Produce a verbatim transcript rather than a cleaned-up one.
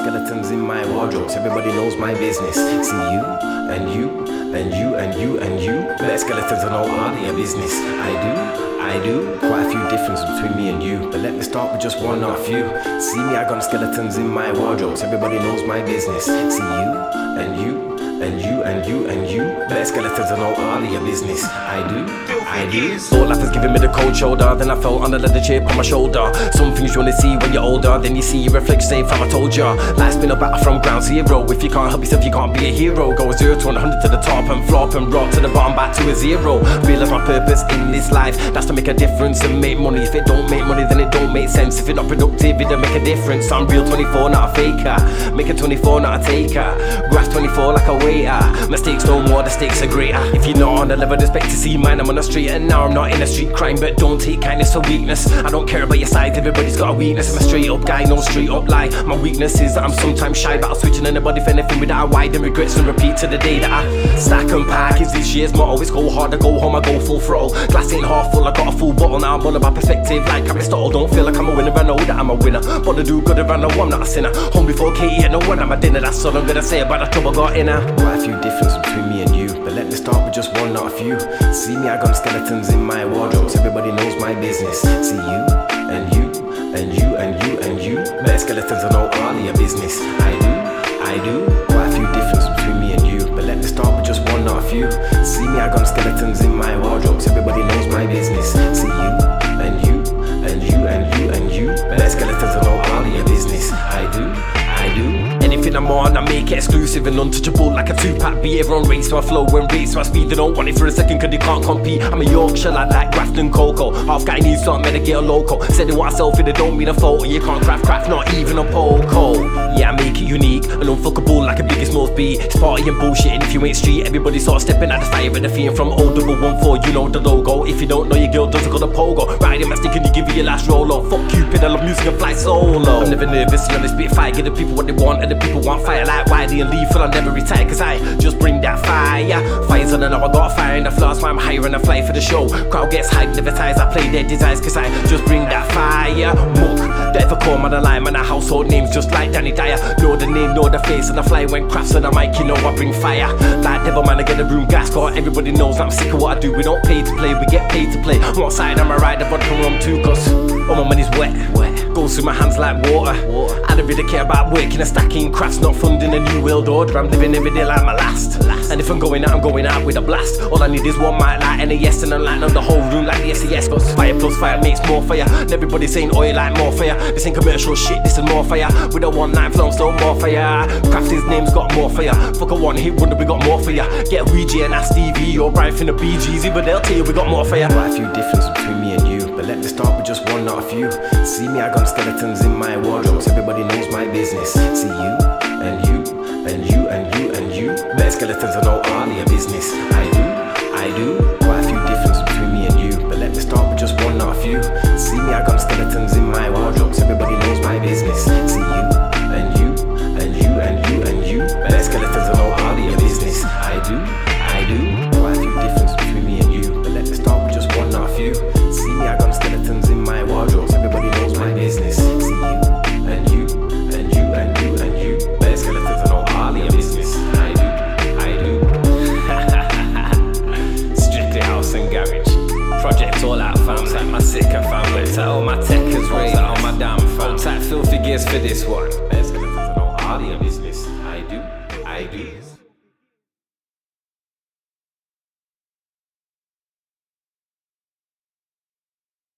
skeletons in my wardrobes. Everybody knows my business. See you, and you, and you, and you, and you. Their skeletons are no part of your business. I do, I do. Quite a few differences between me and you. But let me start with just one, not a few. See me, I got skeletons in my wardrobes. Everybody knows my business. See you, and you, and you, and you, and you. Their skeletons are no part of your business. I do. All life has given me the cold shoulder. Then I fell under the leather chip on my shoulder. Some things you wanna see when you're older. Then you see your reflection, saying fam I told ya. Life's been a battle from ground zero. If you can't help yourself you can't be a hero. Go a zero to one hundred to the top, and flop and rock to the bottom back to a zero. Realise my purpose in this life, that's to make a difference and make money. If it don't make money then it don't make sense. If you're not productive it don't make a difference. I'm real twenty-four not a faker. Make a twenty-four not a taker. Graph twenty-four like a waiter. Mistakes no more, the stakes are greater. If you're not on the level expect to see mine. I'm on the street and now I'm not in a street crime, but don't take kindness for weakness. I don't care about your size, everybody's got a weakness. I'm a straight up guy, no straight up lie. My weakness is that I'm sometimes shy, but I'll switch on anybody for anything without a why. Then regrets and repeat to the day that I stack and pack is this year's motto. It's go hard, I go home, I go full throttle. Glass ain't half full, I got a full bottle. Now I'm all about perspective like Aristotle. Don't feel like I'm a winner, I know that I'm a winner. But I do good around, I know I'm not a sinner. Home before Katie and no one at my dinner. That's all I'm gonna say about the trouble I got in her. Quite a few differences between me and you, but let me start with just one, not a few. See me, I got skeletons in my wardrobes, everybody knows my business. See you, and you, and you, and you, and you. Their skeletons are no part of your business. I do, I do. Quite a few differences between me and you, but let me start with just one, not a few. See me, I got skeletons in my wardrobes, everybody knows my business. See you, and you, and you, and you, and you. Their skeletons are no part of your business. I do, I do. Anything I'm on, I make it exclusive and untouchable like a two-pack beer on race, so I flow and race, so I speed. They don't want it for a second cause they can't compete. I'm a Yorkshire lad like Grafton Coco. Half guy needs something, better get a local. Said they want a selfie, they don't mean a photo. You can't craft craft, not even a poco. Yeah, I make it unique and unfuckable like a biggest most beat. It's partying bullshitting if you ain't street. Everybody sort of stepping out the fire and the feeling from O double one four, you know the logo. If you don't know your girl doesn't go to pogo. Ride him, I stick and you give you your last roll-up. Fuck Cupid, I love music and fly solo. I'm never nervous and on this bit of fire. Give the people what they want. The people want fire like Wiley and Leaf, and I'll never retire cause I just bring that fire. Fire's on and now I got fire in the flowers, why I'm higher and I fly for the show. Crowd gets hyped, never tires, I play their desires cause I just bring that fire. Muck, death for come on the line, man, a household names just like Danny Dyer. Know the name, know the face, and I fly when crafts on the mic, you know I bring fire. Like devil man, I get the room gas, cause everybody knows I'm sick of what I do. We don't pay to play, we get paid to play. I'm outside, I'm a rider, but come on too cause all my money's wet, wet. Goes through my hands like water. water. I don't really care about working a stacking crafts, not funding a new world order. I'm living every day like my last. last And if I'm going out, I'm going out with a blast. All I need is one mic like N A S, and I'm lighting up the whole room like the S E S. Cause fire plus fire makes more fire, and everybody's saying oil like more fire. This ain't commercial shit, this is more fire. With a one nine flow, so more fire. Craft his name's got more fire. Fuck a one hit wonder, we got more fire. Get a Ouija and ask Stevie or Brian from the Bee Gees, but they'll tell you we got more fire. Quite a few differences between me and you, but let me start with just one, not a few. See me, I got skeletons in my wardrobes, everybody knows my business. See you, and you, and you, and you, and you. Their skeletons are no part of your business. I do, I do. Quite a few differences between me and you, but let me start with just one, not a few. See me, I got skeletons in my wardrobes, everybody knows my business. See you, and you, and you, and you, and you. Their skeletons are no part of your business. I do, I do. Quite a few differences between me and you, but let me start with just one, not a few. See me, I got skeletons in my wardrobes, everybody knows my business. See you, and you, and you, and you, and you. Their skeletons are no part of your business. I do, I do. Strictly house and garage. Project all out fam, like my sicker family. Tight all my techers, roll out all my damn fam. Tight filthy gears for this one. Their skeletons are no part of your business. I do, I do.